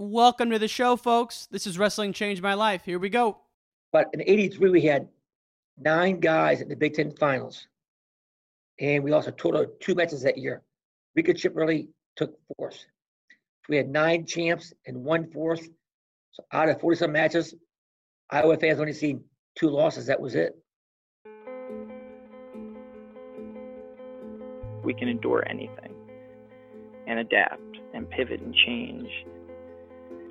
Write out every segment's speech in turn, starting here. Welcome to the show, folks. This is Wrestling Changed My Life. Here we go. But in '83, we had 9 guys in the Big Ten Finals. And we lost a total of 2 matches that year. Rikership really took fourths. We had 9 champs and 1 fourth. So out of 40-some matches, Iowa fans only seen 2 losses. That was it. We can endure anything and adapt and pivot and change.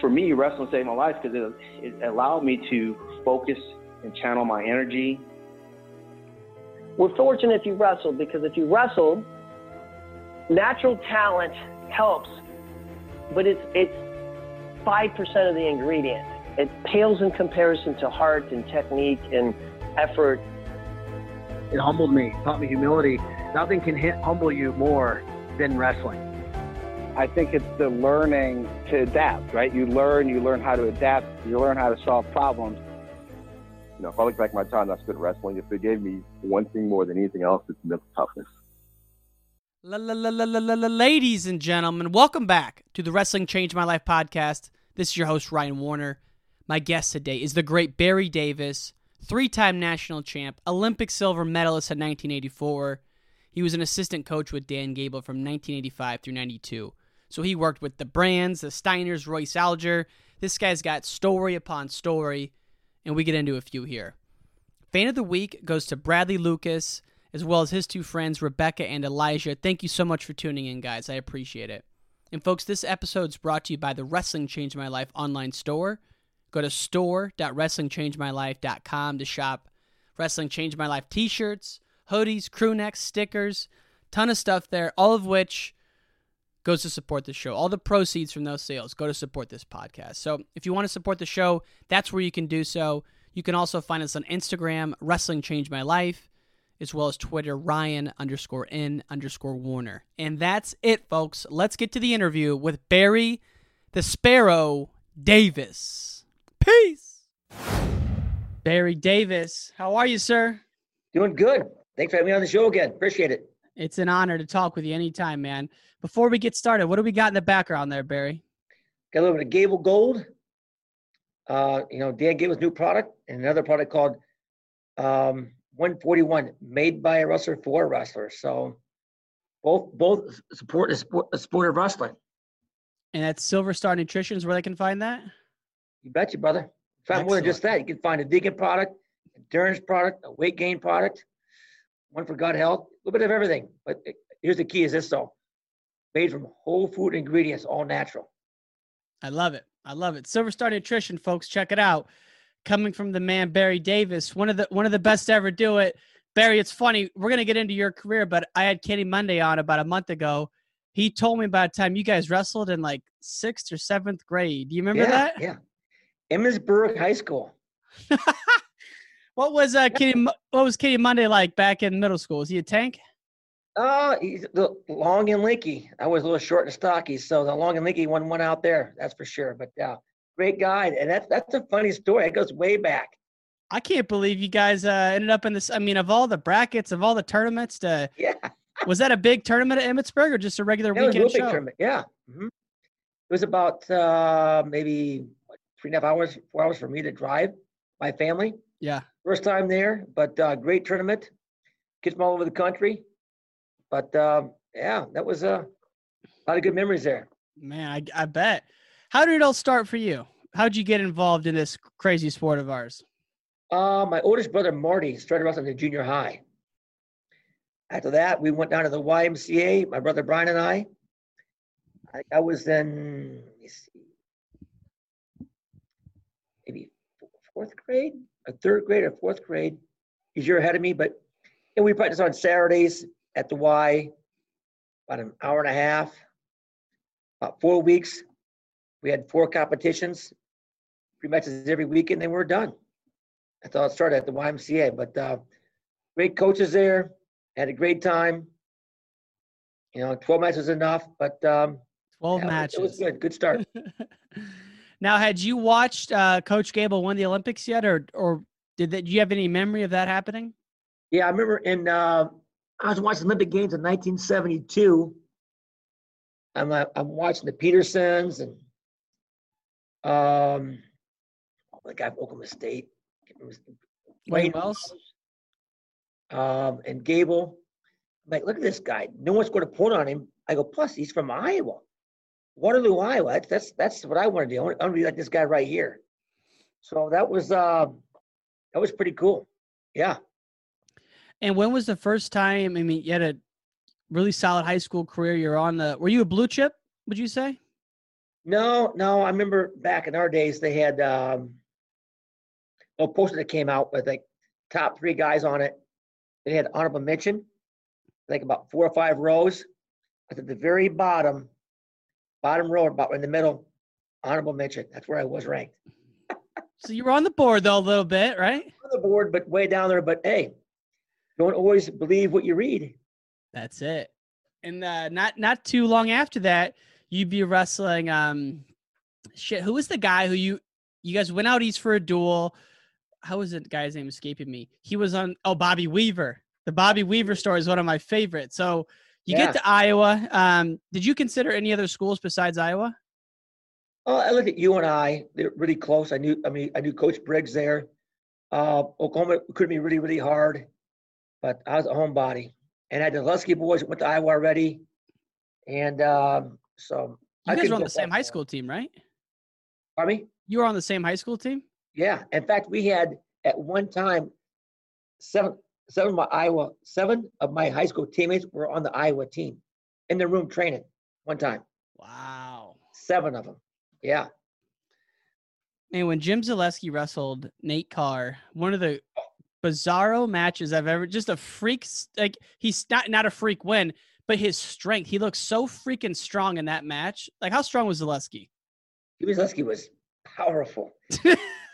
For me, wrestling saved my life because it allowed me to focus and channel my energy. We're fortunate if you wrestled, because if you wrestle, natural talent helps, but it's 5% of the ingredient. It pales in comparison to heart and technique and effort. It humbled me, taught me humility. Nothing can humble you more than wrestling. I think it's the learning to adapt, right? You learn how to adapt, you learn how to solve problems. You know, if I look back at my time I spent wrestling, if it gave me one thing more than anything else, it's mental toughness. Ladies and gentlemen, welcome back to the Wrestling Changed My Life podcast. This is your host, Ryan Warner. My guest today is the great Barry Davis, 3-time national champ, Olympic silver medalist in 1984. He was an assistant coach with Dan Gable from 1985 through 92. So he worked with the Brands, the Steiners, Royce Alger. This guy's got story upon story, and we get into a few here. Fan of the week goes to Bradley Lucas, as well as his 2 friends, Rebecca and Elijah. Thank you so much for tuning in, guys. I appreciate it. And folks, this episode's brought to you by the Wrestling Changed My Life online store. Go to store.wrestlingchangemylife.com to shop Wrestling Changed My Life t-shirts, hoodies, crew necks, stickers, ton of stuff there, all of which goes to support the show. All the proceeds from those sales go to support this podcast. So if you want to support the show, that's where you can do so. You can also find us on Instagram, Wrestling Changed My Life, as well as Twitter, Ryan_N_Warner. And that's it, folks. Let's get to the interview with Barry the Sparrow Davis. Peace! Barry Davis, how are you, sir? Doing good. Thanks for having me on the show again. Appreciate it. It's an honor to talk with you anytime, man. Before we get started, what do we got in the background there, Barry? Got a little bit of Gable Gold. Dan Gable's new product, and another product called 141, made by a wrestler for a wrestler. So both support a sport of wrestling. And that's Silver Star Nutrition is where they can find that? You bet you, brother. Find more than just that. You can find a vegan product, endurance product, a weight gain product, one for gut health, a little bit of everything. But here's the key is this, though. Made from whole food ingredients, all natural. I love it. Silver Star Nutrition, folks, check it out. Coming from the man Barry Davis, one of the best to ever do it. Barry, it's funny. We're going to get into your career, but I had Kenny Monday on about a month ago. He told me about a time you guys wrestled in like 6th or 7th grade. Do you remember that? Yeah. Emmetsburg High School. What was Kenny Monday like back in middle school? Was he a tank? He's long and lanky. I was a little short and stocky, so the long and lanky one went out there. That's for sure. But yeah, great guy, and that's a funny story. It goes way back. I can't believe you guys ended up in this. I mean, of all the brackets, of all the tournaments, was that a big tournament at Emmetsburg or just a regular weekend show? Big tournament. Yeah, mm-hmm. It was about maybe 3.5 hours, 4 hours for me to drive. My family. Yeah. First time there, but great tournament. Kids from all over the country. But that was a lot of good memories there. Man, I bet. How did it all start for you? How did you get involved in this crazy sport of ours? My oldest brother, Marty, started wrestling in junior high. After that, we went down to the YMCA, my brother Brian and I. I was in, maybe 4th grade, or 3rd grade or 4th grade. He's a year ahead of me, but we practiced on Saturdays at the Y, about an hour and a half, about 4 weeks. We had 4 competitions, matches every weekend, and we're done. That's how it started at the YMCA. But great coaches there, had a great time. You know, 12 matches is enough, but 12 matches. It was good. Good start. Now, had you watched Coach Gable win the Olympics yet, or do you have any memory of that happening? Yeah, I remember I was watching Olympic Games in 1972. I'm watching the Petersons and the guy from Oklahoma State, Wayne Wells, and Gable. I'm like, look at this guy. No one's going to put on him. I go, plus he's from Iowa, Waterloo, Iowa. That's what I want to do. I want to be like this guy right here. So that was pretty cool. Yeah. And when was the first time? I mean, you had a really solid high school career. You're on the. Were you a blue chip? Would you say? No. I remember back in our days they had a poster that came out with like top three guys on it. They had honorable mention, like about 4 or 5 rows. At the very bottom row, about in the middle, honorable mention. That's where I was ranked. So you were on the board though a little bit, right? On the board, but way down there. But hey, don't always believe what you read. That's it. And not too long after that, you'd be wrestling. Who was the guy who you guys went out east for a duel? How was it? Guy's name escaping me. He was on. Oh, Bobby Weaver. The Bobby Weaver story is one of my favorites. So you get to Iowa. Did you consider any other schools besides Iowa? Oh, I looked at UNI. They're really close. I knew Coach Briggs there. Oklahoma could be really, really hard, but I was a homebody. And I had the Lusky boys went to Iowa already. And so you guys were on the same high school team, right? Pardon me? You were on the same high school team? Yeah. In fact, we had at one time seven of my high school teammates were on the Iowa team in the room training one time. Wow. 7 of them. Yeah. And when Jim Zalesky wrestled Nate Carr, one of the bizarro matches I've ever, just a freak, like he's not a freak win, but his strength, he looked so freaking strong in that match. Like how strong was Zalesky? Zalesky was powerful.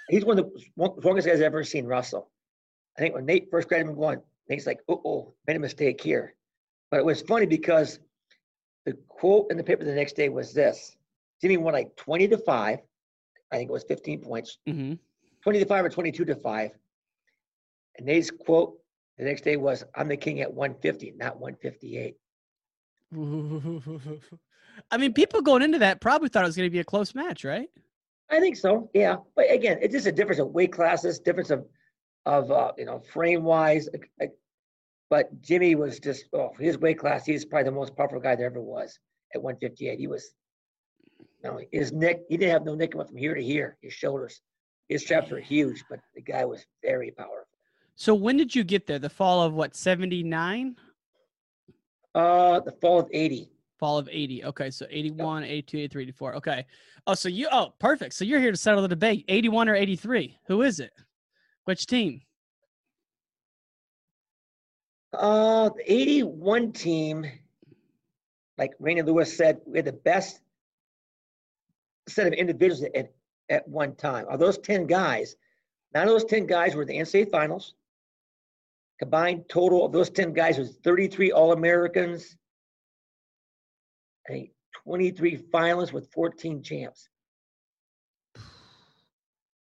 He's one of the strongest guys I've ever seen wrestle. I think when Nate first grabbed him one, Nate's like, made a mistake here. But it was funny because the quote in the paper the next day was this. Jimmy won like 20-5. I think it was 15 points. Mm-hmm. 20-5 or 22-5. And Nate's quote the next day was, I'm the king at 150, not 158. I mean, people going into that probably thought it was going to be a close match, right? I think so, yeah. But again, it's just a difference of weight classes, difference of frame wise. But Jimmy was just, his weight class, he's probably the most powerful guy there ever was at 158. He was, his neck, he didn't have no neck from here to here, his shoulders. His straps were huge, but the guy was very powerful. So when did you get there? The fall of what, 79? The fall of 80. Fall of 80. Okay, so 81, 82, 83, 84. Okay. Oh, so perfect. So you're here to settle the debate. 81 or 83? Who is it? Which team? The 81 team, like Rainey Lewis said, we had the best set of individuals at one time. Of those 10 guys, 9 of those 10 guys were in the NCAA finals. Combined total of those 10 guys was 33 All-Americans, I think 23 finalists with 14 champs.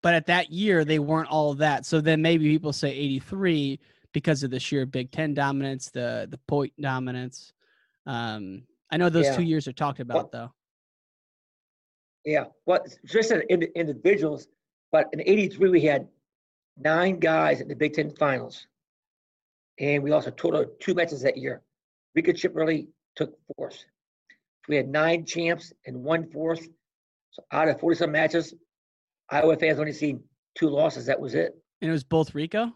But at that year, they weren't all that. So then maybe people say 83 because of the sheer Big Ten dominance, the point dominance. I know those 2 years are talked about, though. Yeah, well, just in individuals. But in 83, we had 9 guys at the Big Ten finals. And we also totaled 2 matches that year. Rikership really took fourth. So we had 9 champs and 1 fourth. So out of 40-some matches, Iowa fans only seen 2 losses. That was it. And it was both Rico?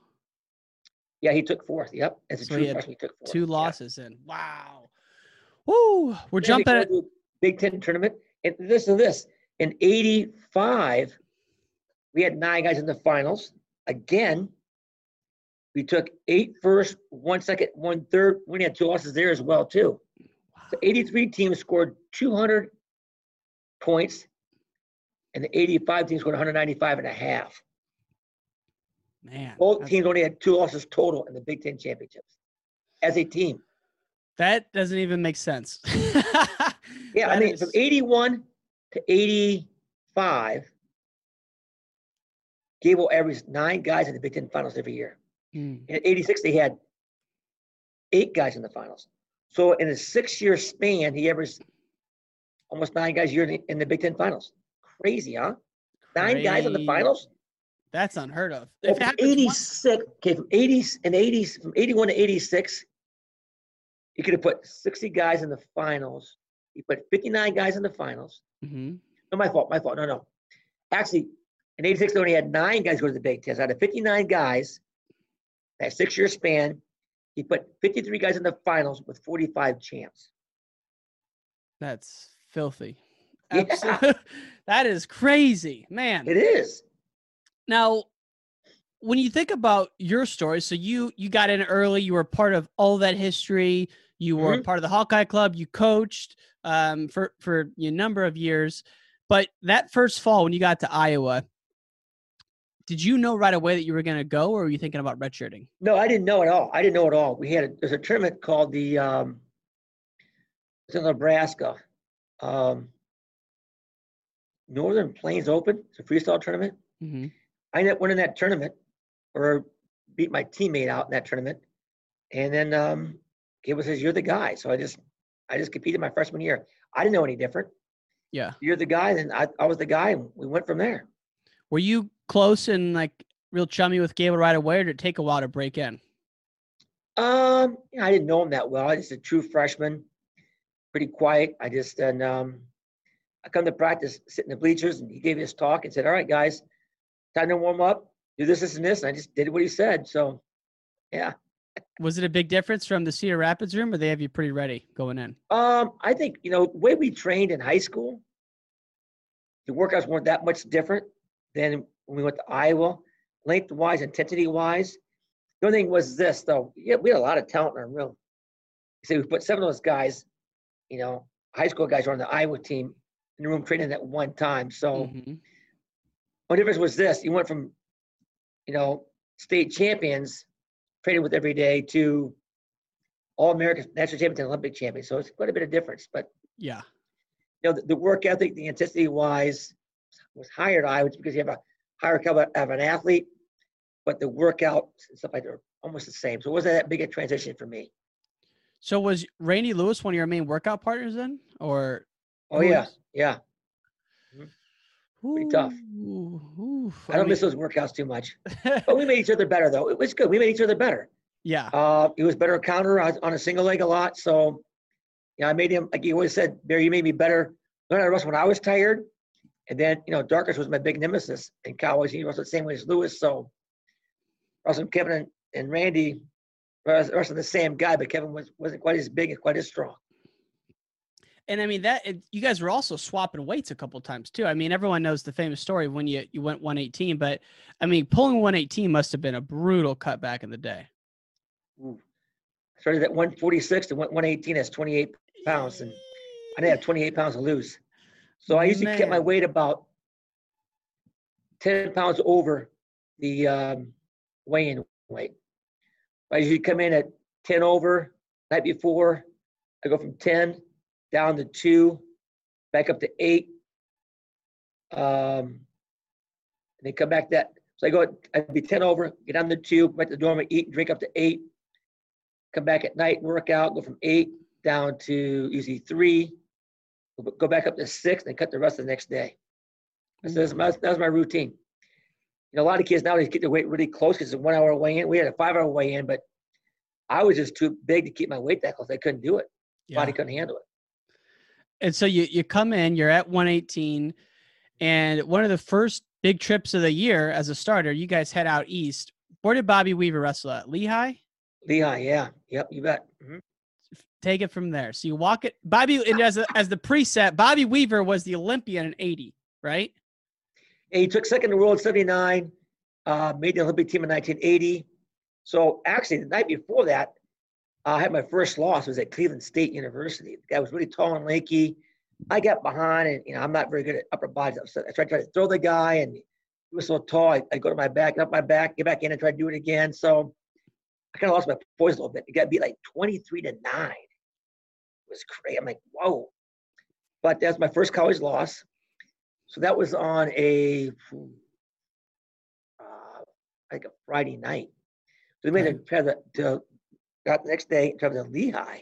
Yeah, he took fourth. Yep. As a true freshman, he took fourth. 2 losses in. Wow. Woo. We're jumping at the Big Ten tournament. And listen to this. In 85, we had 9 guys in the finals. Again, we took 8 first, 1 second, 1 third. We had 2 losses there as well, too. Wow. So 83 teams scored 200 points. and the 85 teams scored 195 and a half. Man, both teams only had 2 losses total in the Big Ten championships as a team. That doesn't even make sense. Yeah, I mean, from 81 to 85, Gable averaged 9 guys in the Big Ten finals every year. And at 86, they had 8 guys in the finals. So in a 6-year span, he averaged almost 9 guys a year in the Big Ten finals. Crazy, huh? 9 guys in the finals? That's unheard of. Well, from 86, okay, from 81 to 86, he could have put 60 guys in the finals. He put 59 guys in the finals. Mm-hmm. No, my fault. No. Actually, in 86, they only had 9 guys go to the Big Ten. So out of 59 guys, that 6-year span, he put 53 guys in the finals with 45 champs. That's filthy. Yeah. That is crazy, man. It is. Now, when you think about your story, so you got in early. You were part of all that history. You were part of the Hawkeye Club. You coached for a number of years. But that first fall when you got to Iowa, did you know right away that you were going to go, or were you thinking about redshirting? No, I didn't know at all. We had there's a tournament called the it's in Nebraska, Northern Plains Open. It's a freestyle tournament. Mm-hmm. I ended up winning that tournament, or beat my teammate out in that tournament, and then Gable says, "You're the guy." So I just competed my freshman year. I didn't know any different. Yeah, you're the guy, and I was the guy, and we went from there. Were you close and like real chummy with Gable right away, or did it take a while to break in? I didn't know him that well. I just a true freshman, pretty quiet. I come to practice, sit in the bleachers, and he gave his talk and said, "All right, guys, time to warm up, do this, and this." And I just did what he said. So, yeah. Was it a big difference from the Cedar Rapids room, or they have you pretty ready going in? I think, the way we trained in high school, the workouts weren't that much different than when we went to Iowa, length-wise, intensity-wise. The only thing was this, though. Yeah, we had a lot of talent in our room. So we put 7 of those guys, high school guys were on the Iowa team in the room training at one time. So One difference was this. You went from, state champions training with every day to All-American, national champions, and Olympic champions. So it's quite a bit of difference. But, yeah, the work ethic, the intensity-wise was higher at Iowa because you have a higher caliber of an athlete, but the workout and stuff like that are almost the same. So it wasn't that big a transition for me. So was Rainey Lewis one of your main workout partners then? Or oh, yeah, was? Yeah. Pretty tough. I don't miss those workouts too much. But we made each other better, though. It was good. We made each other better. Yeah. He was better counter. I was on a single leg a lot. So, I made him, like he always said, "Barry, you made me better. Learn how to wrestle when I was tired." And then, Darkus was my big nemesis in college. He wrestled the same way as Lewis. So, wrestling Kevin and Randy, wrestling the same guy, but Kevin wasn't quite as big and quite as strong. And I mean you guys were also swapping weights a couple of times too. I mean, everyone knows the famous story when you went 118, but I mean, pulling 118 must have been a brutal cut back in the day. Ooh. I started at 146 and went 118. That's 28 pounds, and I didn't have 28 pounds to lose. So I usually kept my weight about 10 pounds over the weigh-in weight. I usually come in at 10 over. Night before, I go from 10. Down to 2, back up to 8. They come back that. So I'd be 10 over, get down to 2, back to the dorm, eat, drink up to 8. Come back at night, work out, go from 8 down to usually 3. Go back up to 6 and cut the rest of the next day. Mm-hmm. So that was my routine. A lot of kids nowadays get their weight really close because it's a 1-hour weigh-in. We had a 5-hour weigh-in, but I was just too big to keep my weight that close. I couldn't do it. Yeah. Body couldn't handle it. And so you come in, you're at 118, and one of the first big trips of the year as a starter, you guys head out east. Where did Bobby Weaver wrestle at? Lehigh? Lehigh, yeah. Yep, you bet. Mm-hmm. Take it from there. So you walk it. Bobby, and as the preset, Bobby Weaver was the Olympian in 80, right? And he took second in the world in 79, made the Olympic team in 1980. So actually, the night before that, I had my first loss. It was at Cleveland State University. The guy was really tall and lanky, I got behind, and, you know, I'm not very good at upper bodies. So I tried to throw the guy, and he was so tall. I go to my back, up my back, get back in, and try to do it again. So I kind of lost my poise a little bit. It got beat like 23-9. It was crazy. I'm like, whoa. But that's my first college loss. So that was on a, like a Friday night. So we made a trip to got the next day, traveled to Lehigh,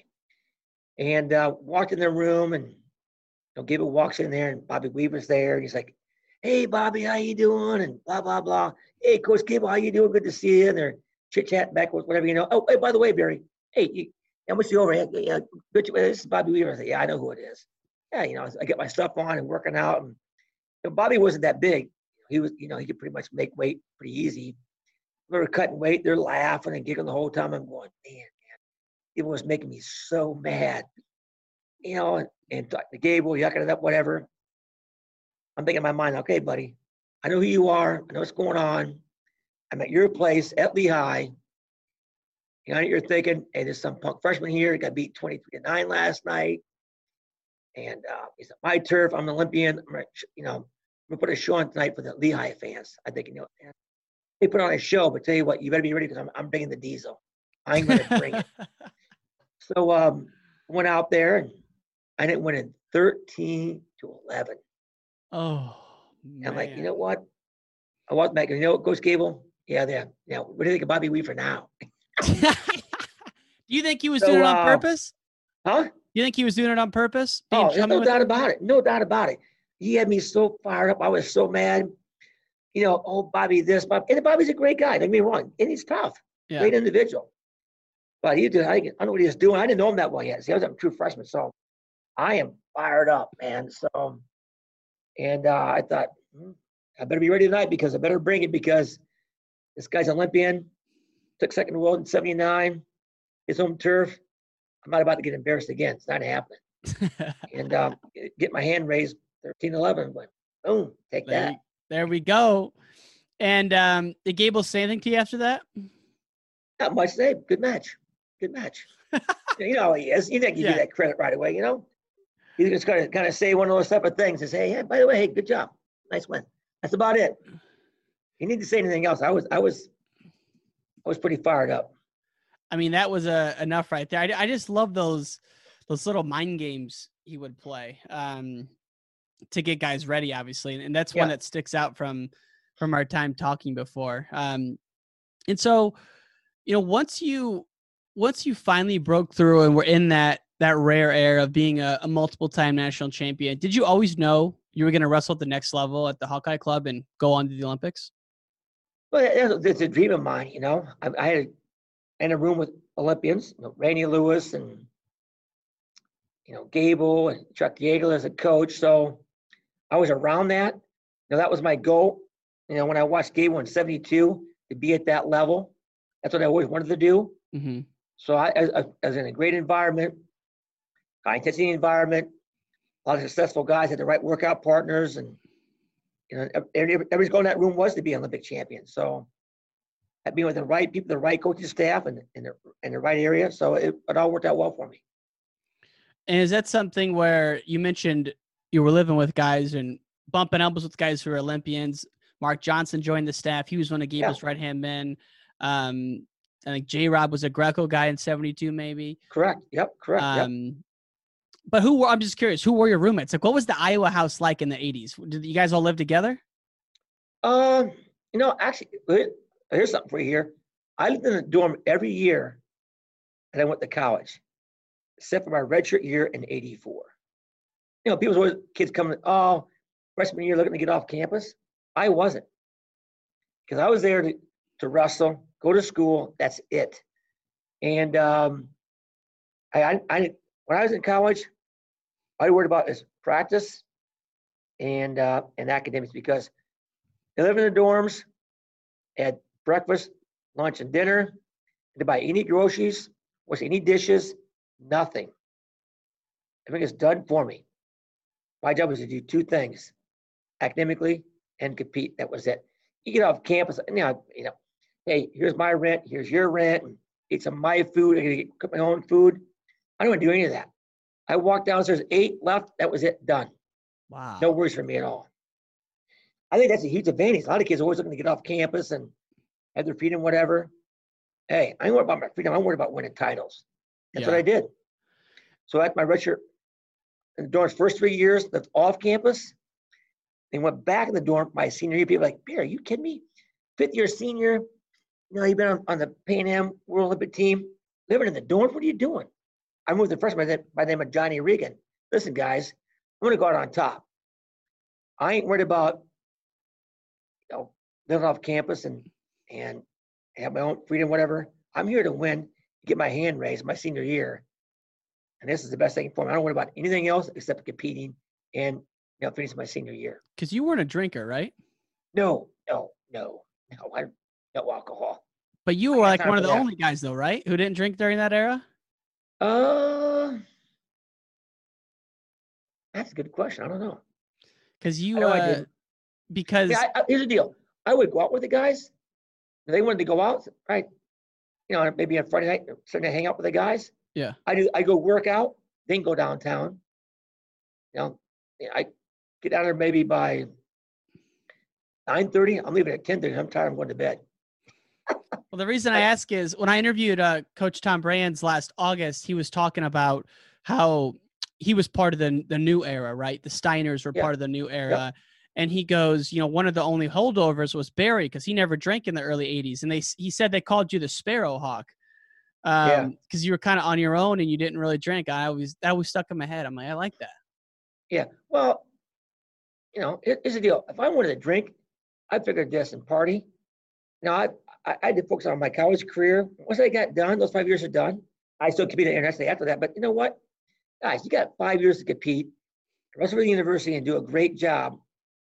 and walked in their room, and you know, Gable walks in there, and Bobby Weaver's there. And he's like, "Hey, Bobby, how you doing?" And blah, blah, blah. "Hey, Coach Gable, how you doing? Good to see you." And they're chit-chatting backwards, whatever, you know. "Oh, hey, by the way, Barry, hey, I'm with you over here. Yeah, good to, this is Bobby Weaver." I said, "Yeah, I know who it is." Yeah, you know, I get my stuff on and working out. And you know, Bobby wasn't that big. He was, you know, he could pretty much make weight pretty easy. We were cutting weight. They're laughing and giggling the whole time. I'm going, man, it was making me so mad. You know, and talking to Gable, yucking it up, whatever. I'm thinking in my mind, okay, buddy, I know who you are. I know what's going on. I'm at your place at Lehigh. You know, you're thinking, hey, there's some punk freshman here. He got beat 23-9 last night. And it's my turf. I'm an Olympian. I'm gonna, you know, I'm going to put a show on tonight for the Lehigh fans. I think, you know, they put on a show, but tell you what, you better be ready because I'm bringing the diesel. I ain't going to bring it. So went out there, and I didn't win in 13-11. Oh, man. I'm like, you know what? I walked back, and you know what, Coach Gable? Yeah, there. Yeah. What do you think of Bobby Weaver now? Do you think he was doing it on purpose? Huh? You think he was doing it on purpose? Oh, no doubt about it. No doubt about it. He had me so fired up. I was so mad. You know, oh, Bobby this, Bob. And Bobby's a great guy. Don't get me wrong. And he's tough. Yeah. Great individual. But he did, I don't know what he was doing. I didn't know him that well yet. See, I was a true freshman. So I am fired up, man. So, and I thought, I better be ready tonight because I better bring it because this guy's Olympian. Took second in the world in 79. His home turf. I'm not about to get embarrassed again. It's not happening. And get my hand raised 13-11. Went, boom, take that. There we go. And did Gable say anything to you after that? Not much. Hey, good match. Good match. You know, he is. You think you do that credit right away, you know? He's just going to kind of say one of those type of things and say, "Hey, by the way, hey, good job. Nice win." That's about it. You need to say anything else. I was pretty fired up. I mean, that was enough right there. I just love those little mind games he would play. To get guys ready, obviously. And that's one that sticks out from our time talking before. And so, you know, once you finally broke through and were in that rare air of being a multiple time national champion, did you always know you were going to wrestle at the next level at the Hawkeye Club and go on to the Olympics? Well, it's a dream of mine. You know, I had in a room with Olympians, you know, Randy Lewis and, you know, Gable and Chuck Yeagle as a coach. So I was around that. You know, that was my goal. You know, when I watched Gable in 72, to be at that level, that's what I always wanted to do. Mm-hmm. So I was in a great environment, high-intensity environment, a lot of successful guys had the right workout partners. And, you know, everybody's goal in that room was to be an Olympic champion. So I'd be with the right people, the right coaching staff, and in the right area. So it all worked out well for me. And is that something where you mentioned you were living with guys and bumping elbows with guys who are Olympians? Mark Johnson joined the staff. He was one of Gable's right-hand men. I think J-Rob was a Greco guy in 72, maybe. Correct. Yep, correct. Yep. But I'm just curious, who were your roommates? Like, what was the Iowa house like in the 80s? Did you guys all live together? You know, actually, here's something for you here. I lived in a dorm every year, and I went to college, except for my redshirt year in 84. You know, people always, kids coming, oh, freshman year looking to get off campus. I wasn't. Because I was there to wrestle, go to school, that's it. And I when I was in college, all I worried about is practice and academics because they lived in the dorms, had breakfast, lunch, and dinner, to buy any groceries, wash any dishes, nothing. Everything is done for me. My job was to do two things, academically and compete. That was it. You get off campus, you know, hey, here's my rent, here's your rent, eat some of my food, I gotta cook my own food. I don't want to do any of that. I walked downstairs, 8 left. That was it, done. Wow. No worries for me at all. I think that's a huge advantage. A lot of kids are always looking to get off campus and have their freedom, whatever. Hey, I ain't worried about my freedom. I'm worried about winning titles. That's what I did. So at my redshirt, during the first 3 years, that's off campus. They went back in the dorm my senior year. People were like, Bear, are you kidding me? 5th year senior, you've been on the Pan Am World Olympic team, living in the dorm. What are you doing? I moved the freshman by the name of Johnny Regan. Listen, guys, I'm going to go out on top. I ain't worried about living off campus and have my own freedom, whatever. I'm here to win, get my hand raised my senior year. And this is the best thing for me. I don't worry about anything else except competing and finishing my senior year. Because you weren't a drinker, right? No. I no alcohol. But you were like one of the only guys, though, right, who didn't drink during that era? That's a good question. I don't know. Because you, here's the deal. I would go out with the guys. If they wanted to go out, right? Maybe on Friday night, starting to hang out with the guys. Yeah. I go work out, then go downtown. I get out of there maybe by 9:30. I'm leaving at 10:30. I'm tired. I'm going to bed. Well, the reason I ask is when I interviewed Coach Tom Brands last August, he was talking about how he was part of the new era, right? The Steiners were part of the new era. Yep. And he goes, one of the only holdovers was Barry because he never drank in the early 80s. And he said they called you the Sparrowhawk because you were kind of on your own and you didn't really drink. That always stuck in my head. I'm like, I like that. Yeah. Well, here's the deal. If I wanted to drink, I figured this and party. I did focus on my college career. Once I got done, those 5 years are done. I still competed internationally after that. But you know what? Guys, you got 5 years to compete, rest of the university and do a great job.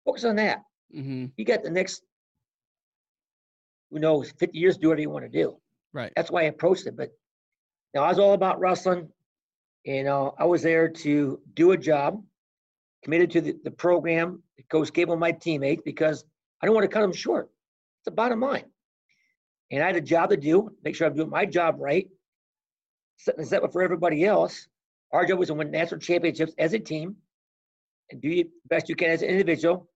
Focus on that. Mm-hmm. You got the next, 50 years to do whatever you want to do. Right. That's why I approached it. But I was all about wrestling. I was there to do a job, committed to the program, Coach Gable, my teammate, because I don't want to cut them short. It's the bottom line. And I had a job to do, make sure I'm doing my job right, setting this up for everybody else. Our job was to win national championships as a team. And do the best you can as an individual,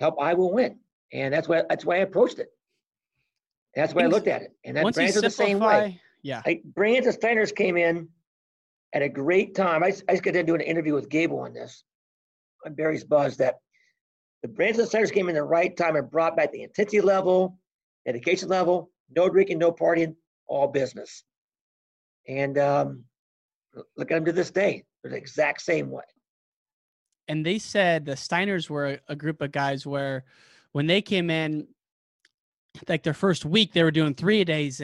help Iowa win. And that's why I approached it. And that's why I looked at it. And that Brands was the same way. Yeah. Brands and Steiners came in at a great time. I just got to do an interview with Gable on this, on Barry's Buzz, that the Brands and Steiners came in the right time and brought back the intensity level, dedication level, no drinking, no partying, all business. And look at them to this day. They're the exact same way. And they said the Steiners were a group of guys where when they came in, like their first week, they were doing 3-a-days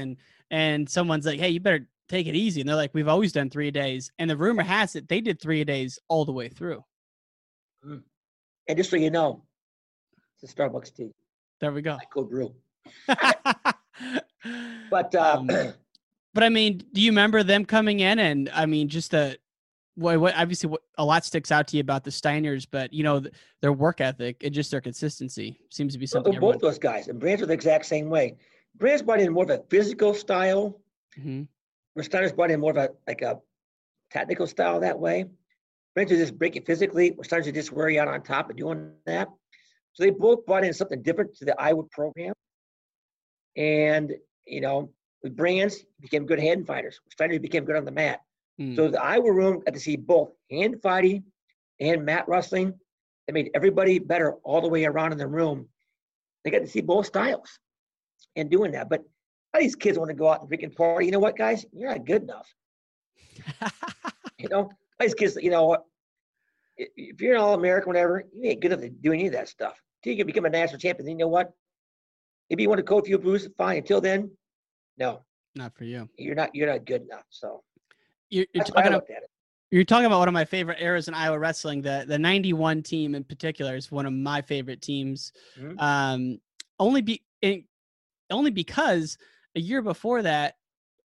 and someone's like, hey, you better take it easy. And they're like, we've always done 3-a-days. And the rumor has it, they did 3-a-days all the way through. And just so you know, it's a Starbucks tea. There we go. I co-brew. But I mean, do you remember them coming in and I mean, just the, Obviously, a lot sticks out to you about the Steiners, but their work ethic and just their consistency seems to be something. Both those guys and Brands are the exact same way. Brands brought in more of a physical style, where Steiners brought in more of a technical style that way. Brands would just break it physically, where Steiners would just wear you out on top of doing that. So they both brought in something different to the Iowa program, and with Brands became good hand fighters. Steiners became good on the mat. So the Iowa room got to see both hand fighting and mat wrestling. That made everybody better all the way around in the room. They got to see both styles and doing that. But all these kids want to go out and freaking party. You know what, guys? You're not good enough. All these kids, if you're an All-American, whatever, you ain't good enough to do any of that stuff. Until you can become a national champion, then you know what? Maybe you want to coach your Blues, fine. Until then, no. Not for you. You're not good enough, so. You're talking about one of my favorite eras in Iowa wrestling. The 91 team in particular is one of my favorite teams. Mm-hmm. Only because a year before that,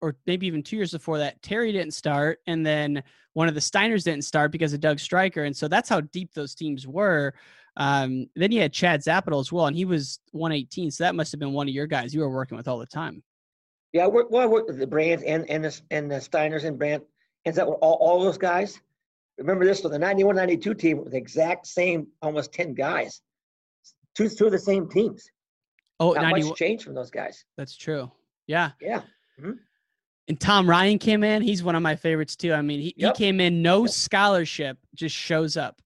or maybe even 2 years before that, Terry didn't start. And then one of the Steiners didn't start because of Doug Stryker. And so that's how deep those teams were. Then you had Chad Zapital as well, and he was 118. So that must've been one of your guys you were working with all the time. Yeah, I worked with the Brands and the Steiners and Brands. And that were all those guys. Remember this, with the 91-92 team with the exact same, almost 10 guys. Two of the same teams. Oh, not much change from those guys. That's true. Yeah. Yeah. Mm-hmm. And Tom Ryan came in. He's one of my favorites too. I mean, he came in, no scholarship, just shows up.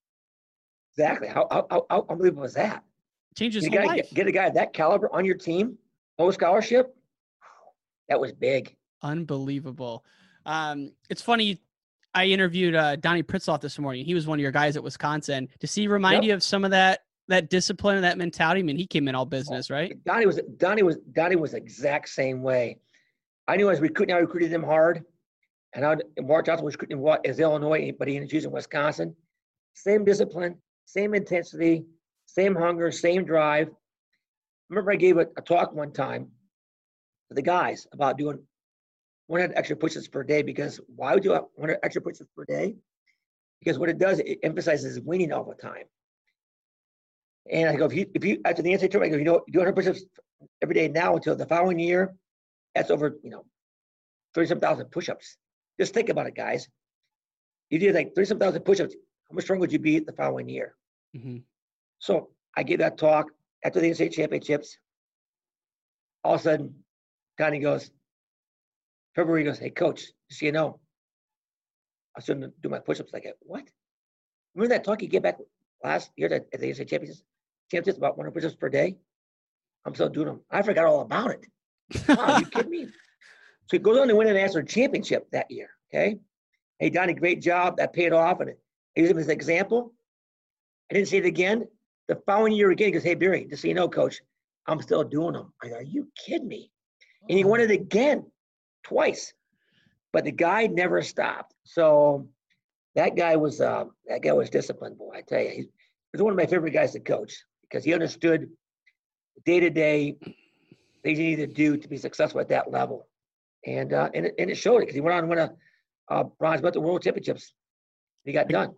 Exactly. How unbelievable is that? Changes whole life. Get a guy of that caliber on your team, no scholarship. That was big. Unbelievable. It's funny. I interviewed Donnie Pritzloff this morning. He was one of your guys at Wisconsin. Does he remind you of some of that discipline and that mentality? I mean, he came in all business, right? Donnie was the exact same way. I knew I was recruiting. I recruited them hard, and Mark Johnson was recruiting as Illinois, but he was using Wisconsin. Same discipline, same intensity, same hunger, same drive. Remember, I gave a talk one time to the guys about doing 100 extra push-ups per day, because why would you have 100 extra push-ups per day? Because what it does, it emphasizes winning all the time. And I go, if you after the NCAA tournament, I go, you do 100 push-ups every day now until the following year. That's over, 30-some thousand push-ups. Just think about it, guys. You did like 30-some thousand push-ups. How much stronger would you be the following year? Mm-hmm. So I gave that talk after the NCAA championships. All of a sudden, Donnie goes, February goes, hey, coach, just so you know, I shouldn't do my push-ups like that. What? Remember that talk you gave back last year at the NCAA championships about 100 push-ups per day? I'm still doing them. I forgot all about it. Wow, you kidding me? So he goes on to win an national championship that year. Okay, hey Donnie, great job. That paid off, and I used him as an example. I didn't say it again. The following year again, he goes, hey Barry, just so you know, coach, I'm still doing them. I go, are you kidding me? And he won it again, twice. But the guy never stopped. So that guy was disciplined, boy. I tell you, he was one of my favorite guys to coach because he understood day to day. Things you need to do to be successful at that level, and it showed it because he went on to win a bronze medal at the World Championships. He got done.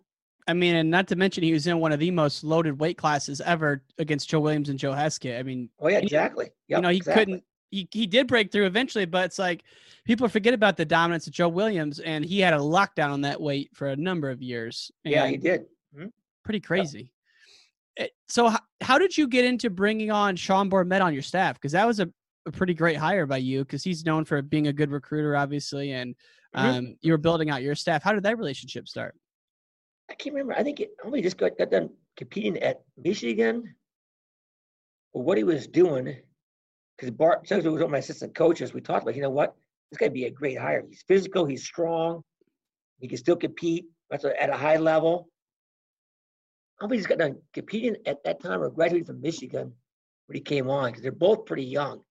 I mean, and not to mention he was in one of the most loaded weight classes ever against Joe Williams and Joe Heskett. I mean, oh yeah, exactly. Yep, he couldn't. He did break through eventually, but it's like people forget about the dominance of Joe Williams, and he had a lockdown on that weight for a number of years. Yeah, he did. Mm-hmm. Pretty crazy. Yep. So how did you get into bringing on Sean Bourmet on your staff? Because that was a pretty great hire by you, because he's known for being a good recruiter, obviously, and you were building out your staff. How did that relationship start? I can't remember. I think we just got done competing at Michigan or what he was doing, because Bart was one of my assistant coaches. We talked about, you know what, this guy be a great hire. He's physical. He's strong. He can still compete at a high level. I think he's got done competing at that time or graduating from Michigan when he came on, because they're both pretty young.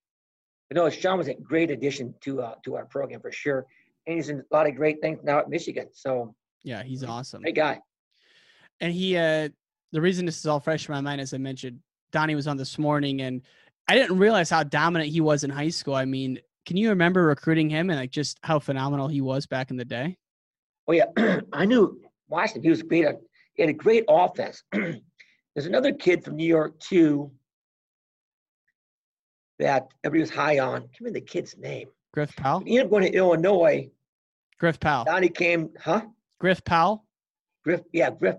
I know Sean was a great addition to our program for sure. And he's in a lot of great things now at Michigan. So yeah, he's awesome. Great guy. And he, the reason this is all fresh in my mind, as I mentioned, Donnie was on this morning and I didn't realize how dominant he was in high school. I mean, can you remember recruiting him and like just how phenomenal he was back in the day? Oh yeah. I knew Washington, he was great at. He had a great offense. There's another kid from New York, too, that everybody was high on. Give me the kid's name. Griff Powell? He ended up going to Illinois. Griff Powell. Donnie came, huh? Griff Powell? Griff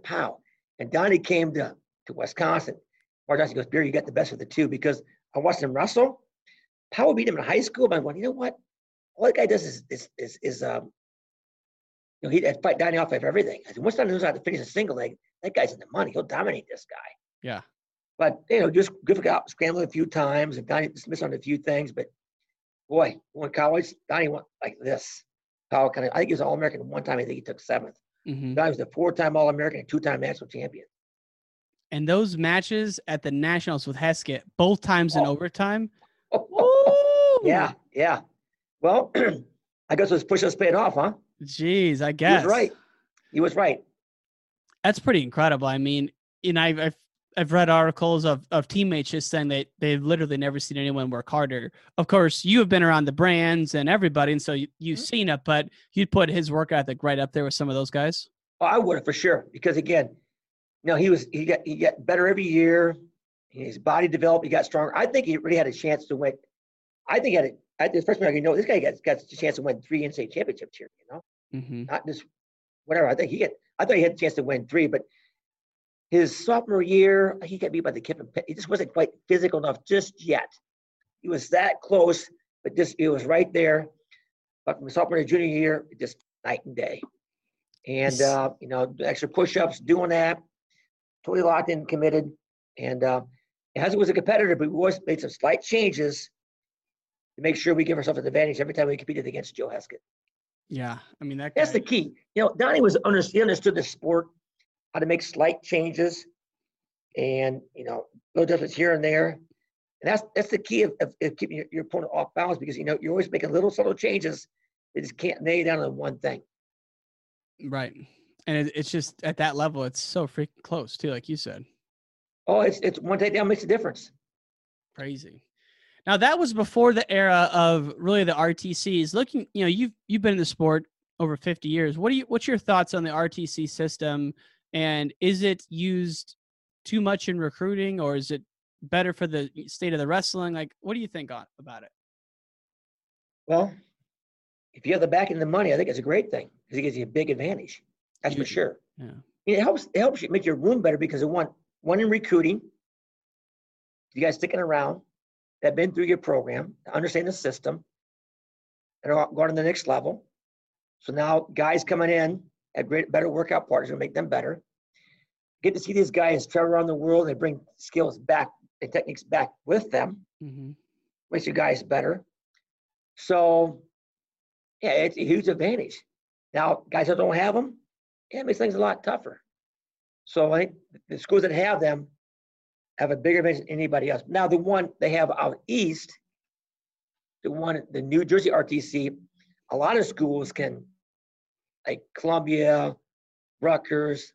Powell. And Donnie came to Wisconsin. Mark Johnson goes, Barry, you got the best of the two, because I watched him wrestle. Powell beat him in high school, but I'm going, you know what? All that guy does is he'd fight Donnie off of everything. I said, once Donnie knows how to finish a single leg, that guy's in the money. He'll dominate this guy. Yeah. But, just Griff out, scrambling a few times, and Donnie missed on a few things. But, boy, in college, Donnie went like this. Powell I think he was All-American one time. I think he took 7th. Mm-hmm. Donnie was a 4-time All-American and 2-time national champion. And those matches at the Nationals with Heskett, both times in overtime. Oh. Yeah. Well, I guess those push-ups paid off, huh? Jeez, I guess. He was right. That's pretty incredible. I mean, I've read articles of teammates just saying that they've literally never seen anyone work harder. Of course, you have been around the Brands and everybody, and so you've seen it, but you'd put his work ethic right up there with some of those guys? Oh, I would have for sure, because again, he got better every year. His body developed, he got stronger. I think he really had a chance to win. I think he had at this freshman, this guy got a chance to win 3 NCAA championships here, mm-hmm. Not just whatever. I think he had I thought he had a chance to win three, but his sophomore year, he got beat by the Kevin. He just wasn't quite physical enough just yet. He was that close, but just it was right there. But from sophomore to junior year, just night and day. And, you know, the extra push-ups, doing that, totally locked in, committed. And Hassett was a competitor, but we always made some slight changes to make sure we give ourselves an advantage every time we competed against Joe Heskett. Yeah, I mean, that's the key. You know, Donnie was he understood the sport, how to make slight changes and, you know, little difference here and there. And that's the key of keeping your opponent off balance because, you know, you're always making little subtle changes that just can't nail down on one thing. Right. And it's just at that level, it's so freaking close too, like you said. Oh, it's one takedown makes a difference. Crazy. Now that was before the era of really the RTCs. Looking, you know, you've been in the sport over 50 years. What's your thoughts on the RTC system, and is it used too much in recruiting, or is it better for the state of the wrestling? Like, what do you think about it? Well, if you have the back end of the money, I think it's a great thing because it gives you a big advantage. That's for sure. Yeah, it helps you make your room better because of one in recruiting. You guys sticking around. That been through your program, understand the system, and are going to the next level. So now guys coming in at better workout partners will make them better. Get to see these guys travel around the world and bring skills back and techniques back with them. Mm-hmm. Makes you guys better. So, yeah, it's a huge advantage. Now, guys that don't have them, yeah, it makes things a lot tougher. So I think the schools that have them have a bigger advantage than anybody else. Now, the one they have out east, the New Jersey RTC, a lot of schools can, like Columbia, Rutgers,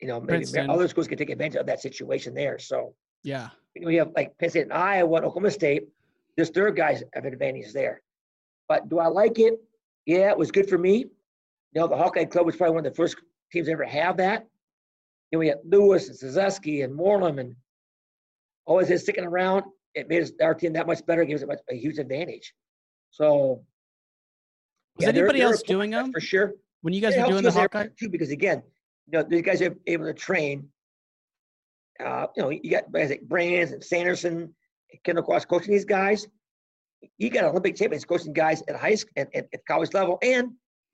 you know, maybe Princeton. Other schools can take advantage of that situation there. So, yeah. We have like Penn State and Iowa and Oklahoma State. Just their guys have an advantage there. But do I like it? Yeah, it was good for me. You know, the Hawkeye Club was probably one of the first teams to ever have that. You know, we had Lewis and Zalesky and Moreland and always his sticking around. It made our team that much better. It gives it a huge advantage. So, was anybody else doing them? For sure. When you guys were doing the Hawkeye? Too, because, again, you know, these guys are able to train. You know, you got guys like Brands and Sanderson, and Kendall Cross coaching these guys. You got Olympic champions coaching guys at high school and at college level, and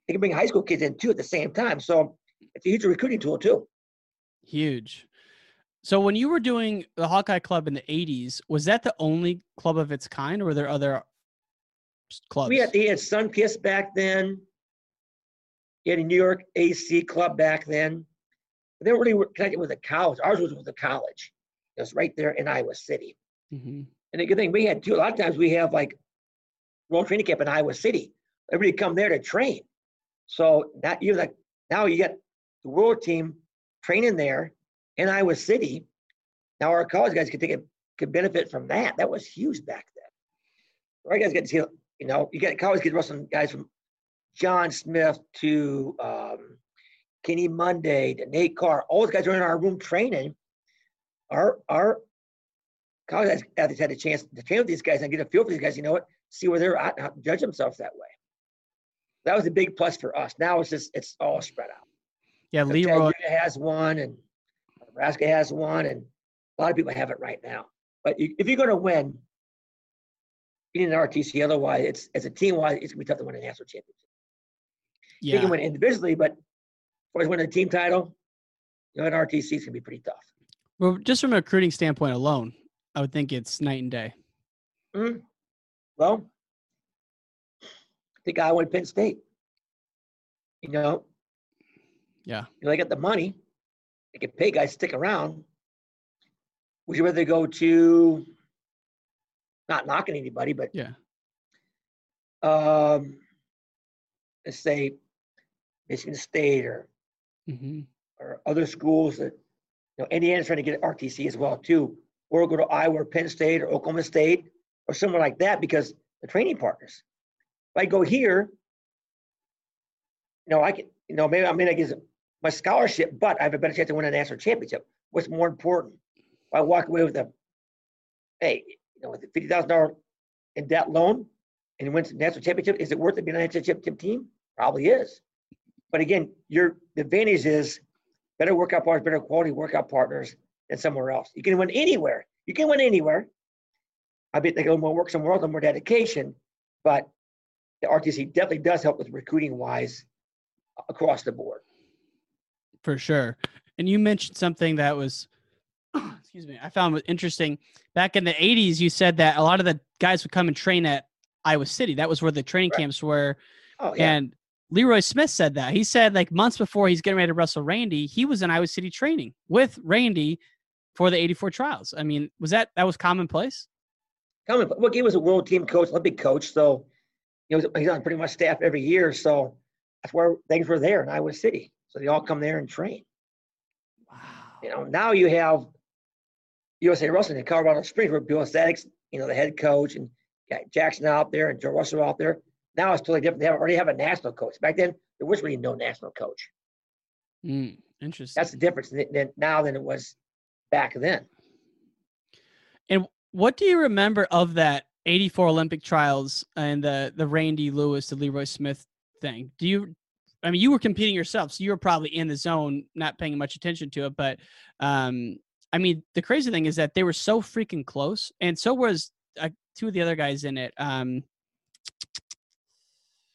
they can bring high school kids in, too, at the same time. So, it's a huge recruiting tool, too. Huge. So when you were doing the Hawkeye Club in the 80s, was that the only club of its kind, or were there other clubs? They had Sunkiss back then. You had a New York AC club back then. But they weren't really connected with the college. Ours was with the college. It was right there in Iowa City. Mm-hmm. And the good thing we had, too, a lot of times we have, like, World Training Camp in Iowa City. Everybody come there to train. So now you got the world team training there in Iowa City. Now our college guys could benefit from that. That was huge back then. Our guys got to see, you know, you got college kids wrestling guys from John Smith to Kenny Monday to Nate Carr. All those guys were in our room training. Our college athletes had a chance to train with these guys and get a feel for these guys, you know what, see where they're at and how to judge themselves that way. That was a big plus for us. Now it's all spread out. Yeah, so Leroy has one, and Nebraska has one, and a lot of people have it right now. But if you're going to win, you need an RTC. Otherwise, it's as a team-wise, it's going to be tough to win a national championship. Yeah. You can win individually, but as far as winning a team title, you know, an RTC is going to be pretty tough. Well, just from a recruiting standpoint alone, I would think it's night and day. Mm-hmm. Well, I think Iowa and Penn State, you know. Yeah. You know, they got the money. They can pay guys to stick around. Would you rather go to, not knocking anybody, but yeah. Let's say Michigan State or other schools that, you know, Indiana's trying to get RTC as well too, or go to Iowa or Penn State or Oklahoma State or somewhere like that because the training partners. If I go here, you know, I can, you know, maybe I may not get my scholarship, but I have a better chance to win a national championship. What's more important? If I walk away with a $50,000 in debt loan and win a national championship, is it worth it being a national championship team? Probably is. But again, the advantage is better workout partners, better quality workout partners than somewhere else. You can win anywhere. You can win anywhere. I bet they go more work somewhere else, more dedication. But the RTC definitely does help with recruiting wise across the board. For sure. And you mentioned something that was, excuse me, I found interesting. Back in the 80s, you said that a lot of the guys would come and train at Iowa City. That was where the training camps were. Oh, yeah. And Leroy Smith said that. He said like months before he's getting ready to wrestle Randy, he was in Iowa City training with Randy for the 84 trials. I mean, was that was commonplace? Commonplace. Look, he was a world team coach, Olympic coach. So he's on pretty much staff every year. So that's where things were there in Iowa City. So they all come there and train. Wow. Now you have USA Wrestling in Colorado Springs where Bill Statics, the head coach, and got Jackson out there and Joe Russell out there. Now it's totally different. They already have a national coach. Back then, there was really no national coach. Interesting. That's the difference than it was back then. And what do you remember of that 84 Olympic trials and the Randy Lewis, the Leroy Smith thing? You were competing yourself, so you were probably in the zone, not paying much attention to it. But, the crazy thing is that they were so freaking close, and so was two of the other guys in it.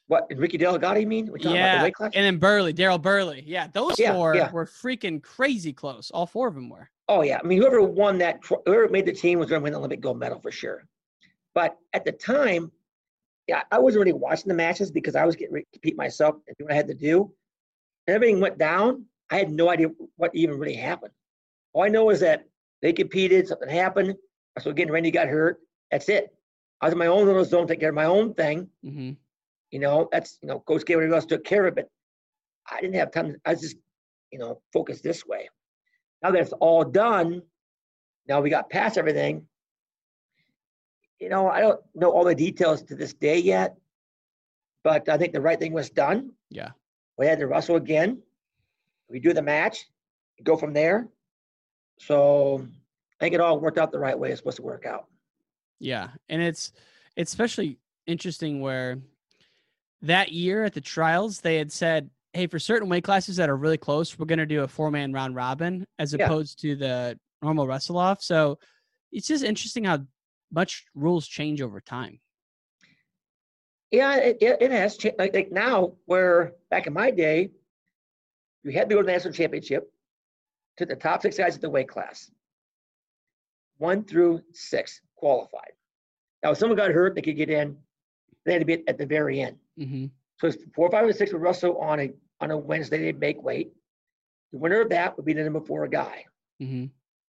What, Ricky Delgado, you mean? Yeah, about the weight class? And then Daryl Burley. Yeah, those four were freaking crazy close. All four of them were. Oh, yeah. I mean, whoever made the team was going to win the Olympic gold medal for sure. But at the time, I wasn't really watching the matches because I was getting ready to compete myself and do what I had to do. And everything went down. I had no idea what even really happened. All I know is that they competed, something happened. So again, Randy got hurt. That's it. I was in my own little zone, taking care of my own thing. Mm-hmm. Coach Gable Gold took care of it. I didn't have time. I was just, focused this way. Now that it's all done, now we got past everything. I don't know all the details to this day yet, but I think the right thing was done. Yeah. We had to wrestle again. We do the match, go from there. So I think it all worked out the right way it's supposed to work out. Yeah. And it's especially interesting where that year at the trials, they had said, hey, for certain weight classes that are really close, we're going to do a 4-man round robin as opposed to the normal wrestle off. So it's just interesting how much rules change over time. Yeah, it has changed. Like now, where back in my day, you had to go to the national championship to the top 6 guys at the weight class. 1 through 6 qualified. Now, if someone got hurt, they could get in. They had to be at the very end. Mm-hmm. So it's 4, 5, and 6 would wrestle on a Wednesday. They'd make weight. The winner of that would be the number 4 guy. Mm-hmm.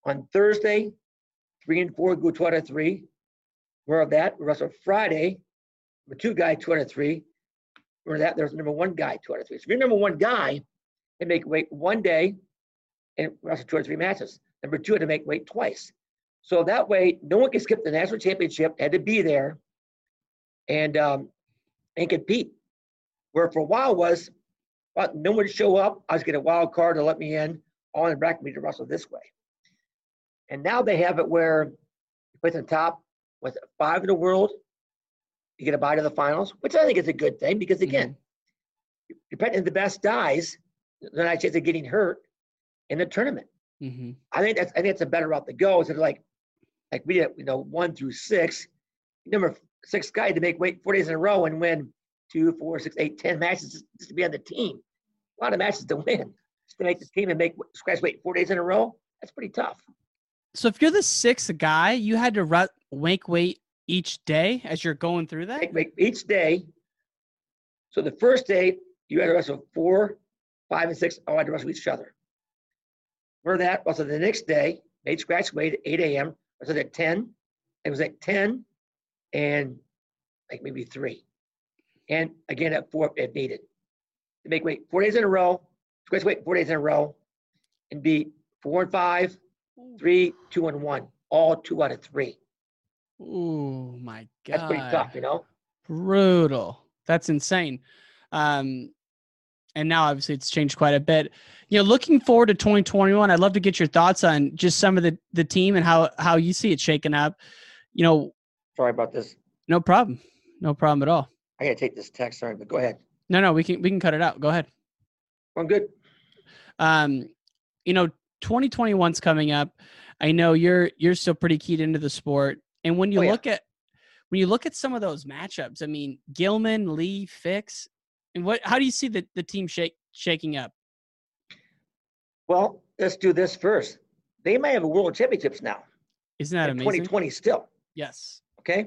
On Thursday, 3 and 4 go 2 out of 3. Where of that, we wrestle Friday, number 2 guy 2 out of 3. Where that, there's number 1 guy 2 out of 3. So if you're number 1 guy, they make weight one day and wrestle 2 or 3 matches. Number 2 had to make weight twice. So that way, no one could skip the national championship, had to be there and compete. Where for a while was, no one would show up. I was getting a wild card to let me in, all in bracket me to wrestle this way. And now they have it where you place in the top 5 in the world, you get a bye to the finals, which I think is a good thing because, again, depending on the best dies, they're not a chance of getting hurt in the tournament. Mm-hmm. I think that's a better route to go. So like we did, 1 through 6, number 6 guy to make weight 4 days in a row and win 2, 4, 6, 8, 10 matches just to be on the team. A lot of matches to win. Just to make the team and make scratch weight 4 days in a row, that's pretty tough. So if you're the 6th guy, you had to make weight each day as you're going through that? Make each day. So the first day, you had to wrestle 4, 5, and 6. I had to wrestle each other. For that, wrestled the next day, made scratch weight at 8 a.m. Wrestled at 10. It was at 10 and maybe 3. And again at 4 if needed. To make weight 4 days in a row, scratch weight 4 days in a row, and beat 4 and 5. 3, 2, and 1, all 2 out of 3. Oh my God. That's pretty tough, Brutal. That's insane. And now obviously it's changed quite a bit. Looking forward to 2021, I'd love to get your thoughts on just some of the team and how you see it shaking up. Sorry about this. No problem. No problem at all. I got to take this text. Sorry, but go ahead. No, we can cut it out. Go ahead. I'm good. You know, 2021's coming up. I know you're still pretty keyed into the sport. And when you look at some of those matchups, I mean, Gilman, Lee, Fix, and how do you see the team shaking up? Well, let's do this first. They might have a world championships now. Isn't that amazing? 2020 still. Yes. Okay.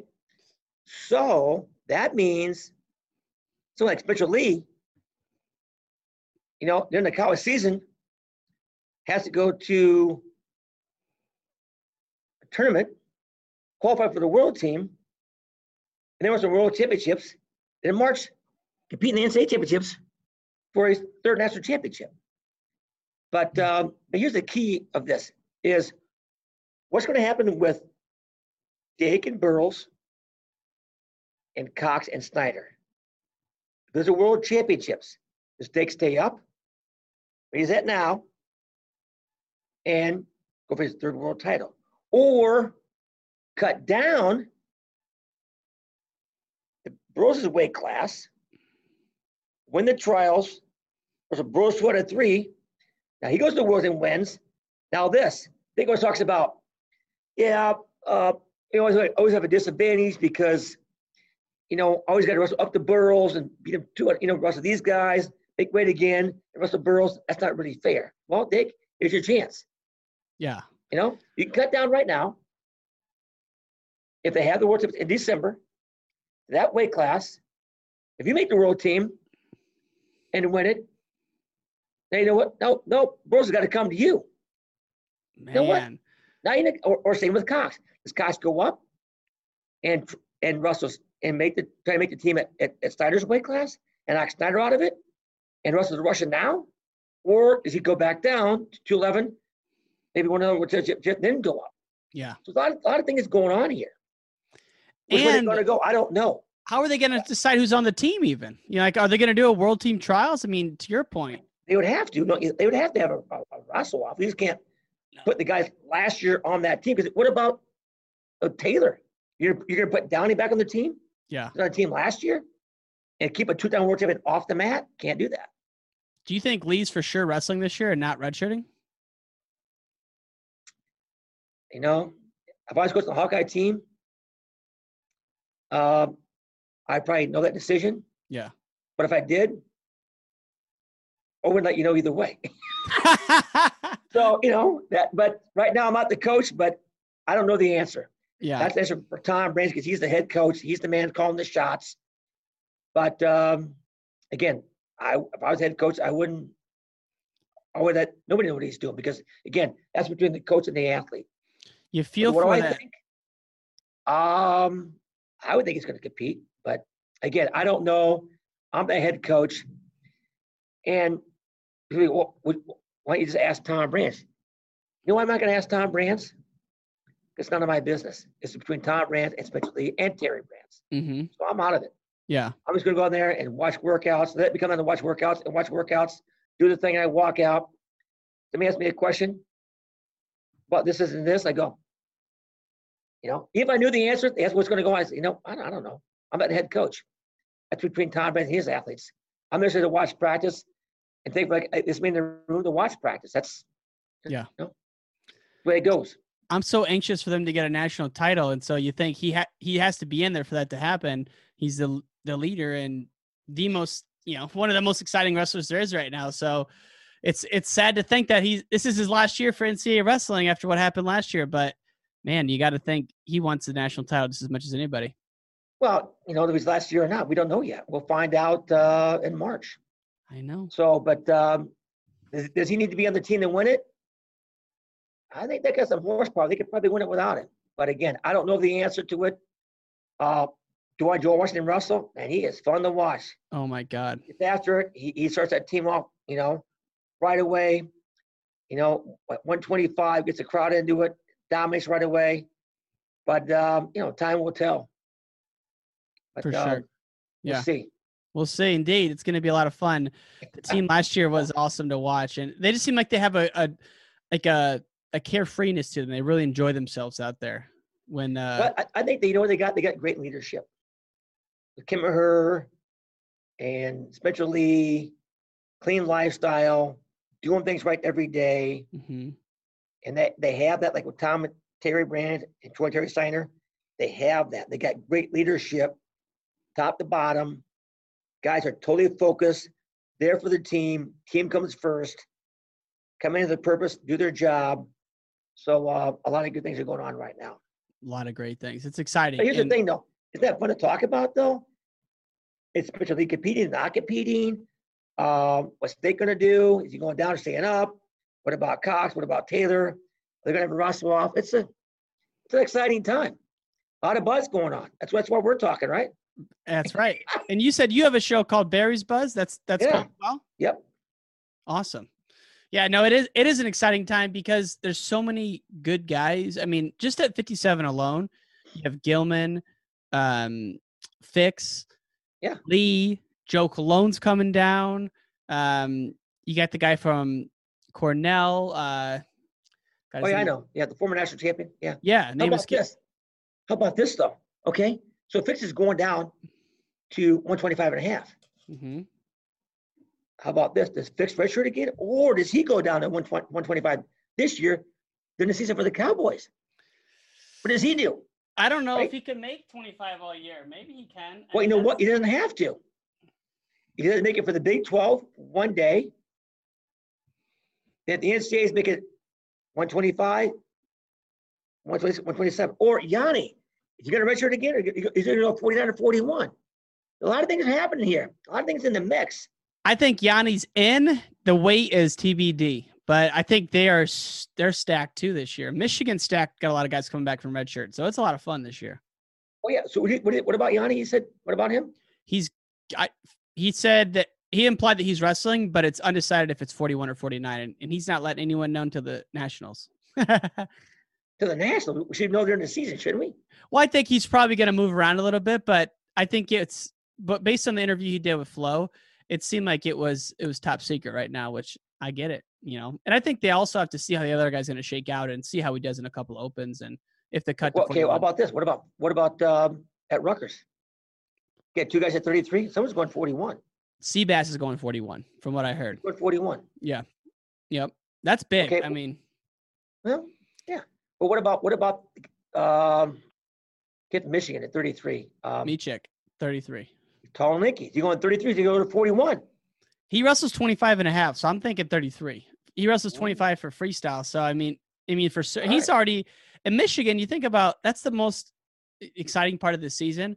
So that means someone like Mitchell Lee, you know, during the college season, has to go to a tournament, qualify for the world team, and then win some world championships, and in March, compete in the NCAA championships for his third national championship. But here's the key of this is what's going to happen with Dake and Burles and Cox and Snyder. There's a world championships. Does Dake stay up? Where he's at now and go for his third world title, or cut down the Burles' weight class, win the trials, or a Burles 2 out of 3. Now he goes to the world and wins. Now this, Dake always talks about, you always have a disadvantage because, you know, always got to wrestle up the Burles and beat them to, you know, wrestle these guys, make weight again, and wrestle Burles. That's not really fair. Well, Dake, here's your chance. Yeah. You know, you can cut down right now. If they have the world team in December, that weight class, if you make the world team and win it, now you know what? No, Burles has got to come to you. Man. You know what? Now you know, or same with Cox. Does Cox go up and Russell's and try to make the team at Steiner's weight class and knock Snyder out of it? And Russell's rushing now? Or does he go back down to 211? Maybe one another would then go up. Yeah. So a lot of things going on here. Which way they're going to go, I don't know. How are they going to decide who's on the team even? You know, like, are they going to do a world team trials? I mean, to your point. They would have to. No, they would have to have a wrestle off. You just can't put the guys last year on that team. Because what about Taylor? You're going to put Downey back on the team? Yeah. On the team last year? And keep a 2-time world champion off the mat? Can't do that. Do you think Lee's for sure wrestling this year and not redshirting? You know, if I was coaching the Hawkeye team, I probably know that decision. Yeah. But if I did, I wouldn't let you know either way. So, you know, but right now I'm not the coach, but I don't know the answer. Yeah. That's the answer for Tom Brands because he's the head coach. He's the man calling the shots. But, again, if I was head coach, I would let nobody know what he's doing because, again, that's between the coach and the athlete. You feel so what for do that. I think? I would think he's going to compete. But, again, I don't know. I'm the head coach. And well, why don't you just ask Tom Brands? You know why I'm not going to ask Tom Brands? It's none of my business. It's between Tom Brands and Spencer Lee and Terry Brands. Mm-hmm. So I'm out of it. Yeah. I'm just going to go in there and watch workouts. Let me come in and watch workouts, do the thing, and I walk out. Somebody asks me a question about this, isn't this. I go, you know, if I knew the answer, they ask what's going to go on. I say, you know, I don't know. I'm not the head coach. That's between Tom Brands and his athletes. I'm there to watch practice and think like this man in the room to watch practice. That's you know, the way it goes. I'm so anxious for them to get a national title. And so you think he has to be in there for that to happen. He's the leader and the most, you know, one of the most exciting wrestlers there is right now. So it's sad to think that this is his last year for NCAA wrestling after what happened last year. But man, you got to think he wants the national title just as much as anybody. Well, you know, whether it was last year or not, we don't know yet. We'll find out in March. I know. So, but does he need to be on the team to win it? I think that got some horsepower. They could probably win it without him. But again, I don't know the answer to it. Joe Washington Russell, man, he is fun to watch. Oh my God! He gets after it, he starts that team off, you know, right away. You know, 125 gets the crowd into it, dominates right away. But you know, time will tell. But, for sure. Yeah. We'll see. We'll see. Indeed, it's going to be a lot of fun. The team last year was awesome to watch, and they just seem like they have a carefreeness to them. They really enjoy themselves out there. When I think they got great leadership. Kimmerer and Spencer Lee, clean lifestyle, doing things right every day. Mm-hmm. And that they have that, like with Tom and Terry Brands and Troy Terry Steiner, they have that. They got great leadership, top to bottom. Guys are totally focused, there for the team. Team comes first. Come in with a purpose, do their job. So a lot of good things are going on right now. A lot of great things. It's exciting. But here's the thing, though. Isn't that fun to talk about, though? It's especially competing, not competing. What's State going to do? Is he going down or staying up? What about Cox? What about Taylor? Are they going to have a Russell off? It's an exciting time. A lot of buzz going on. That's why we're talking, right? That's right. And you said you have a show called Barry's Buzz. That's yeah. Well? Yep. Awesome. Yeah, no, it is an exciting time because there's so many good guys. I mean, just at 57 alone, you have Gilman, Fix, yeah, Lee, Joe Cologne's coming down. You got the guy from Cornell. I know. Yeah, the former national champion. Yeah. Yeah. How about this though? Okay. So Fix is going down to 125.5. Mm-hmm. How about this? Does Fix redshirt again? Or does he go down to 125 this year during the season for the Cowboys? What does he do? I don't know if he can make 25 all year. Maybe he can. Well, you know what? He doesn't have to. He doesn't make it for the Big 12 one day. Then the NCAAs make it 125, 127. Or Yanni. Is he going to redshirt again, or is it 49 or 41? A lot of things are happening here. A lot of things in the mix. I think Yanni's in. The weight is TBD, but I think they're stacked too this year. Michigan stacked, got a lot of guys coming back from redshirt, so it's a lot of fun this year. Oh yeah. So what about Yanni? You said what about him? He said that he implied that he's wrestling, but it's undecided if it's 41 or 49, and he's not letting anyone know until the nationals. To the national, we should know during the season, shouldn't we? Well, I think he's probably going to move around a little bit, but based on the interview he did with Flo, it seemed like it was top secret right now, which I get it, you know. And I think they also have to see how the other guy's going to shake out and see how he does in a couple opens and if the cut. Well, okay, how about this? What about at Rutgers? Get two guys at 33. Someone's going 41. Seabass is going 41, from what I heard. He's going 41. Yeah, yep, that's big. Okay. I mean, well, yeah. But what about get Michigan at 33? Michik, 33. Tolnicki, is he going 33? Is he going to 41? He wrestles 25.5, so I'm thinking 33. He wrestles 25 for freestyle, so I mean for sure, he's already in Michigan. You think about that's the most exciting part of the season.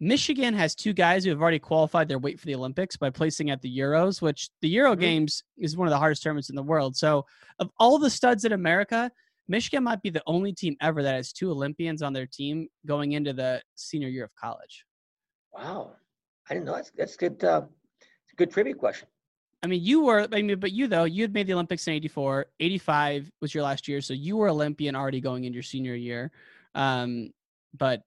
Michigan has two guys who have already qualified their weight for the Olympics by placing at the Euros, which the Euro Games is one of the hardest tournaments in the world. So of all the studs in America, Michigan might be the only team ever that has two Olympians on their team going into the senior year of college. Wow. I didn't know. That's good. It's a good trivia question. I mean, you had made the Olympics in 84, 85 was your last year. So you were Olympian already going into your senior year. But I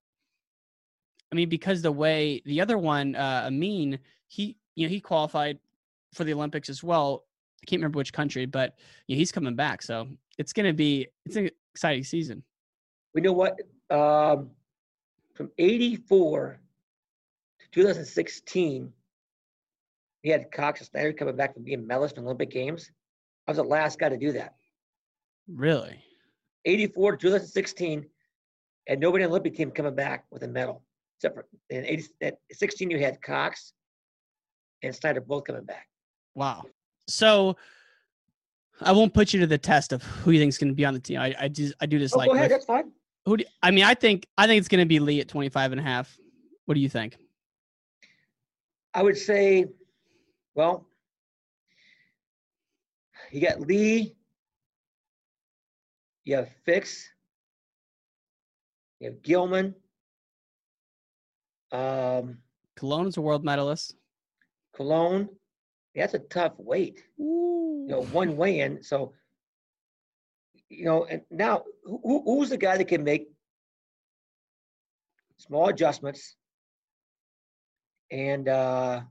mean, because the way the other one, Amin, he qualified for the Olympics as well. I can't remember which country, but he's coming back. So it's going to be, it's an exciting season. We know what, from 84 to 2016, we had Cox and Snyder coming back from being medalists in the Olympic Games. I was the last guy to do that. Really? 84 to 2016, and nobody on the Olympic team coming back with a medal. Except for at 16, you had Cox and Snyder both coming back. Wow. So I won't put you to the test of who you think is going to be on the team. I do this. Oh, like go ahead, that's fine. I think it's going to be Lee at 25.5. What do you think? I would say, well, you got Lee, you have Fix, you have Gilman. Cologne is a world medalist. Cologne. That's a tough weight. Ooh. One weigh-in. So, and now who's the guy that can make small adjustments and come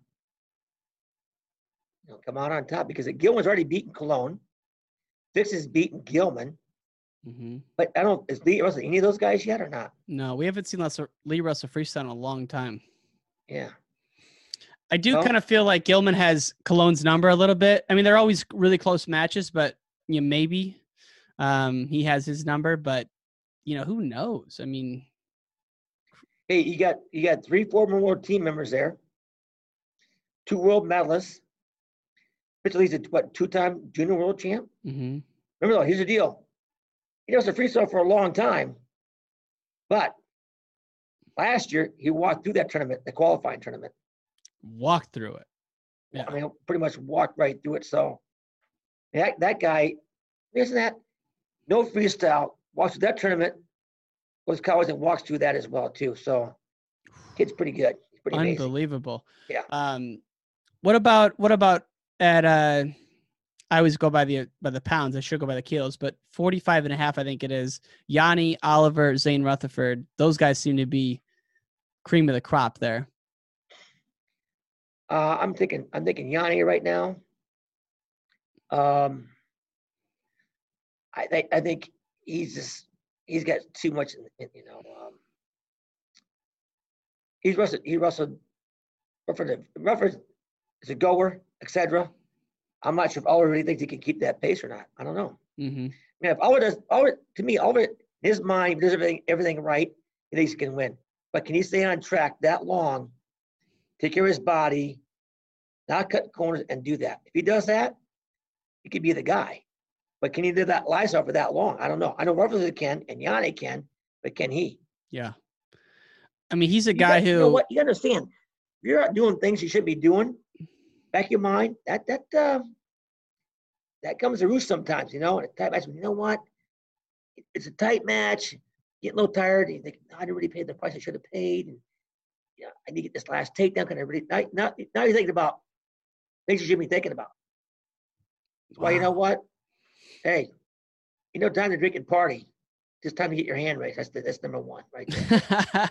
out on top? Because Gilman's already beaten Cologne. Fix has beaten Gilman. Mm-hmm. But is Lee Russell any of those guys yet or not? No, we haven't seen Lee Russell freestyle in a long time. Yeah. I do kind of feel like Gilman has Cologne's number a little bit. I mean, they're always really close matches, but you know, maybe he has his number. But you know, who knows? I mean, hey, you got three former world team members there, two world medalists. Pitchley's a two-time junior world champ. Mm-hmm. Remember though, here's the deal: he was a free throw for a long time, but last year he walked through that tournament, the qualifying tournament. Walked through it. Yeah, I mean, pretty much walked right through it. So that guy, isn't that no freestyle? Walks through that tournament, goes to college and walks through that as well too. So kid's pretty good. He's pretty unbelievable. Amazing. Yeah. What about at I always go by the pounds. I should go by the kilos, but 45 and a half, I think it is. Yanni, Oliver, Zane Rutherford. Those guys seem to be cream of the crop there. I'm thinking Yanni right now. I think he's got too much, you know. Rutherford is a goer, etc. I'm not sure if Oliver really thinks he can keep that pace or not. I don't know. Mm-hmm. I mean, if Oliver, in his mind, does everything right, he thinks he can win. But can he stay on track that long, take care of his body, not cut corners, and do that? If he does that, he could be the guy. But can he do that lifestyle for that long? I don't know. I know Rutherford can, and Yanni can, but can he? Yeah. I mean, he's a guy who... You know what? You understand, you're not doing things you should be doing. Back of your mind, that comes to roost sometimes, you know. In a tight match, you know what? It's a tight match. Getting a little tired. You think, I didn't really pay the price I should have paid. And, you know, I need to get this last takedown. Can I really? Now you're thinking about things you should be thinking about. Wow. Well, you know what? Hey, you know, time to drink and party. Just time to get your hand raised. That's number one, right there.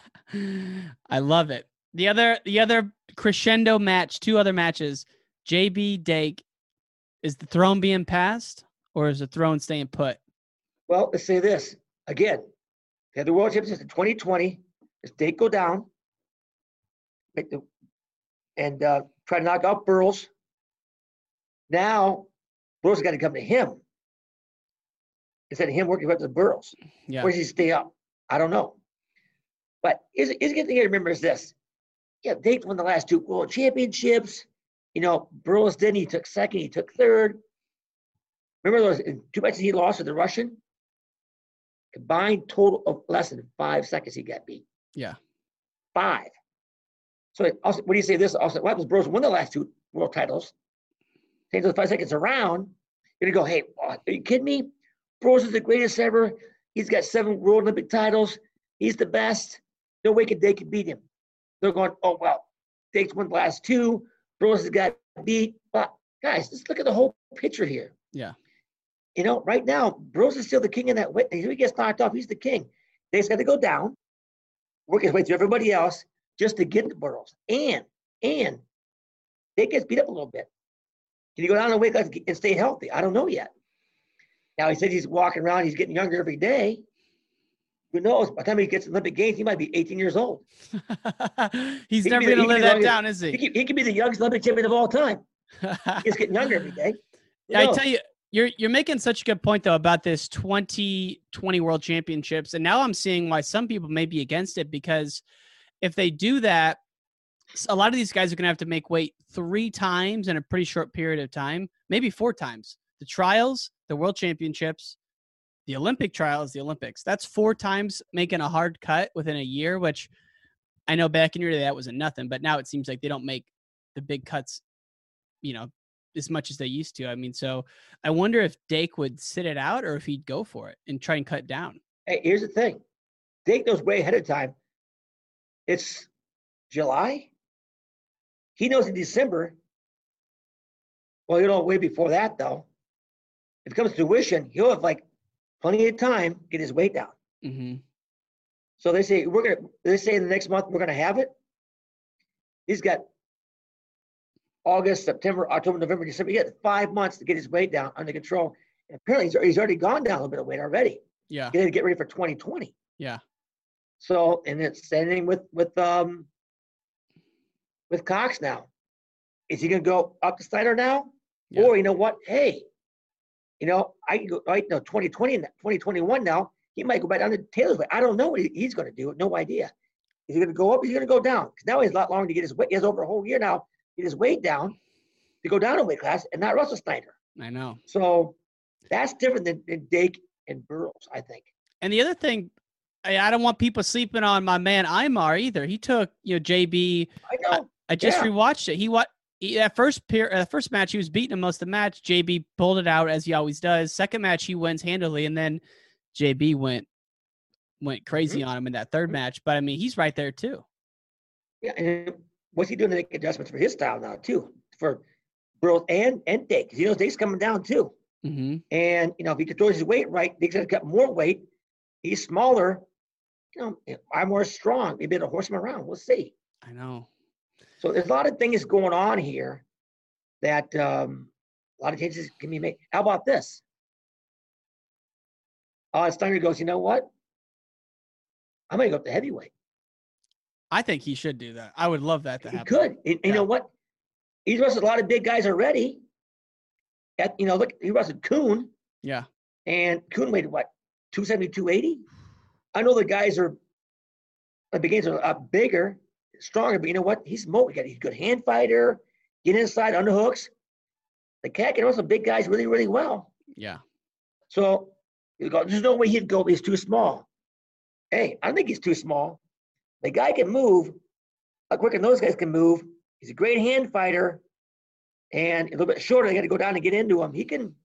I love it. The other crescendo match, two other matches, JB Dake, is the throne being passed or is the throne staying put? Well, let's say this. Again, they had the World Championships in 2020. Does Dake go down and try to knock out Burles? Now, Burles has got to come to him instead of him working up to Burles. Yeah. Where does he stay up? I don't know. But here's a good thing to remember is this. Yeah, Dake won the last two world championships. You know, Burles didn't. He took second. He took third. Remember those 2 matches he lost to the Russian? Combined total of less than 5 seconds he got beat. Yeah. 5. So also, what do you say this? Also, what happens? Burles won the last 2 world titles. Takes those 5 seconds around. You're going to go, hey, are you kidding me? Burles is the greatest ever. He's got 7 World Olympic titles. He's the best. No way Dake can beat him. They're going, oh, well, Dake's won the last 2. Burles has got beat. But, guys, let's look at the whole picture here. Yeah. You know, right now, Burles is still the king in that way. If he gets knocked off, he's the king. Dake's got to go down, work his way through everybody else just to get to Burles. And Dake gets beat up a little bit. Can he go down and wake up and stay healthy? I don't know yet. Now, he said he's walking around. He's getting younger every day. Who knows? By the time he gets to the Olympic Games, he might be 18 years old. He's never going to live that down, is he? He could be the youngest Olympic champion of all time. He's getting younger every day. Yeah, I tell you, you're making such a good point, though, about this 2020 World Championships. And now I'm seeing why some people may be against it, because if they do that, a lot of these guys are going to have to make weight 3 times in a pretty short period of time, maybe 4 times. The trials, the World Championships, the Olympic trials, the Olympics. That's 4 times making a hard cut within a year, which I know back in your day that wasn't nothing, but now it seems like they don't make the big cuts, you know, as much as they used to. I mean, so I wonder if Dake would sit it out or if he'd go for it and try and cut down. Hey, here's the thing. Dake knows way ahead of time. It's July. He knows in December. Well, you know, way before that, though. If it comes to tuition, he'll have, like, plenty of time, get his weight down. Mm-hmm. So they say they say in the next month we're gonna have it. He's got August, September, October, November, December. He got 5 months to get his weight down under control. And apparently he's already gone down a little bit of weight already. Yeah. He had to get ready for 2020. Yeah. So and it's standing with Cox now. Is he going to go up to Steiner now? Yeah. Or, you know what, hey, you know, I can go right now, 2020, 2021 now, he might go back down to Taylor's way. I don't know what he's going to do. No idea. Is he going to go up or is he going to go down? Because now he's a lot longer to get his weight. He has over a whole year now. Get his weight down to go down a weight class and not Russell Steiner. I know. So that's different than Dake and Burroughs, I think. And the other thing, I don't want people sleeping on my man Imar either. He took, you know, JB. I know. I just rewatched it. That first match, he was beating him most of the match. JB pulled it out as he always does. Second match, he wins handily, and then JB went crazy on him in that third match. But I mean, he's right there too. Yeah, and what's he doing to make adjustments for his style now too, for Burroughs and Dake? Because, you know, Dake's coming down too. Mm-hmm. And, you know, if he controls his weight right, Dake's got more weight. He's smaller. You know, I'm more strong. Maybe it'll horse him around. We'll see. I know. So there's a lot of things going on here that a lot of changes can be made. How about this? Steiner goes, you know what? I'm going to go up to heavyweight. I think he should do that. I would love that to happen. He could. And, you know what? He's wrestled a lot of big guys already. At, you know, look, he wrestled Kuhn. Yeah. And Kuhn weighed, what, 270, 280? I know the guys are – the beginners are a lot bigger, stronger, but you know what? He's a good hand fighter, get inside, underhooks. The cat can wrestle big guys really, really well. Yeah. So you go, there's no way he'd go, he's too small. Hey, I don't think he's too small. The guy can move how quicker those guys can move. He's a great hand fighter, and a little bit shorter. They got to go down and get into him. He can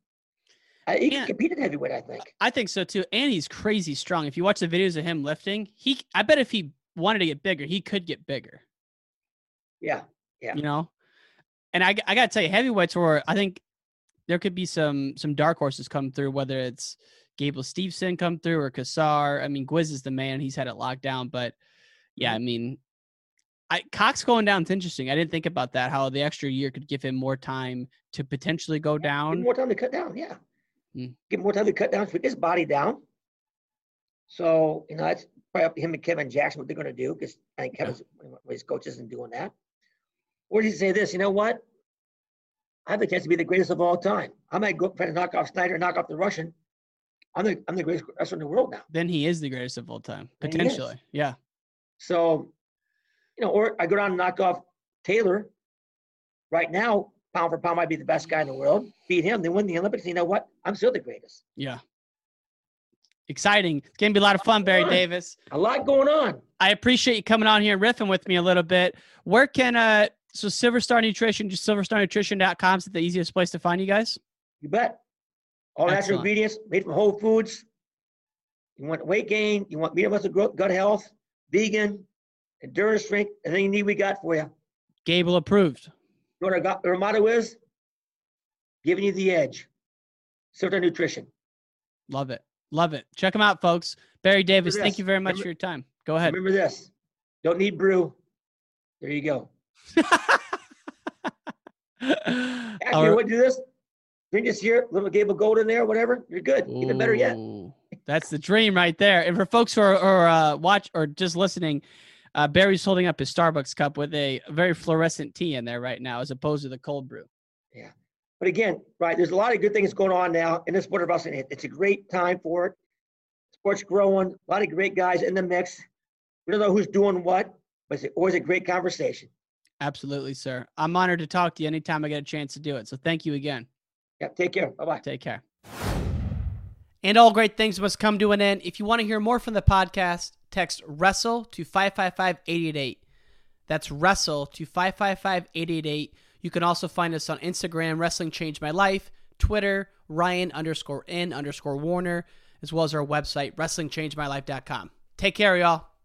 compete at heavyweight, I think. I think so too. And he's crazy strong. If you watch the videos of him lifting, I bet if he wanted to get bigger, he could get bigger. Yeah. Yeah. You know? And I gotta tell you, heavyweights were, I think there could be some dark horses come through, whether it's Gable Steveson come through or Kassar. I mean, Gwiz is the man, he's had it locked down, but yeah, I mean, Cox going down is interesting. I didn't think about that, how the extra year could give him more time to potentially go down. More time to cut down, yeah. Get more time to cut down, put his body down. So, you know, that's probably up to him and Kevin Jackson, what they're going to do, because I think Kevin's one of his coaches isn't doing that. Or did he say this? You know what? I have the chance to be the greatest of all time. I might go up and try to knock off Snyder, knock off the Russian. I'm the greatest wrestler in the world now. Then he is the greatest of all time, potentially. Yeah. So, you know, or I go down and knock off Taylor. Right now, pound for pound, might be the best guy in the world. Beat him, then win the Olympics. You know what? I'm still the greatest. Yeah. Exciting. It's going to be a lot of fun, Barry Davis. A lot going on. I appreciate you coming on here and riffing with me a little bit. Where can so Silver Star Nutrition, just silverstarnutrition.com is the easiest place to find you guys? You bet. All natural ingredients, made from whole foods. You want weight gain, you want medium muscle growth, gut health, vegan, endurance strength, everything you need we got for you. Gable approved. You know what our motto is? Giving you the edge. Silver Star Nutrition. Love it. Love it. Check them out, folks. Barry Davis, thank you very much for your time. Go ahead. Remember this. Don't need brew. There you go. Actually, you want to do this? Drink this here, a little Gable Gold in there, whatever. You're good. Ooh, even better yet. That's the dream right there. And for folks who are watch or just listening, Barry's holding up his Starbucks cup with a very fluorescent tea in there right now, as opposed to the cold brew. Yeah. But again, right, there's a lot of good things going on now in the sport of wrestling. It's a great time for it. Sport's growing. A lot of great guys in the mix. We don't know who's doing what, but it's always a great conversation. Absolutely, sir. I'm honored to talk to you anytime I get a chance to do it. So thank you again. Yeah, take care. Bye-bye. Take care. And all great things must come to an end. If you want to hear more from the podcast, text WRESTLE to 555-888. That's WRESTLE to 555-888. You can also find us on Instagram, Wrestling Changed My Life, Twitter, Ryan_N_Warner, as well as our website, WrestlingChangedMyLife.com. Take care, y'all.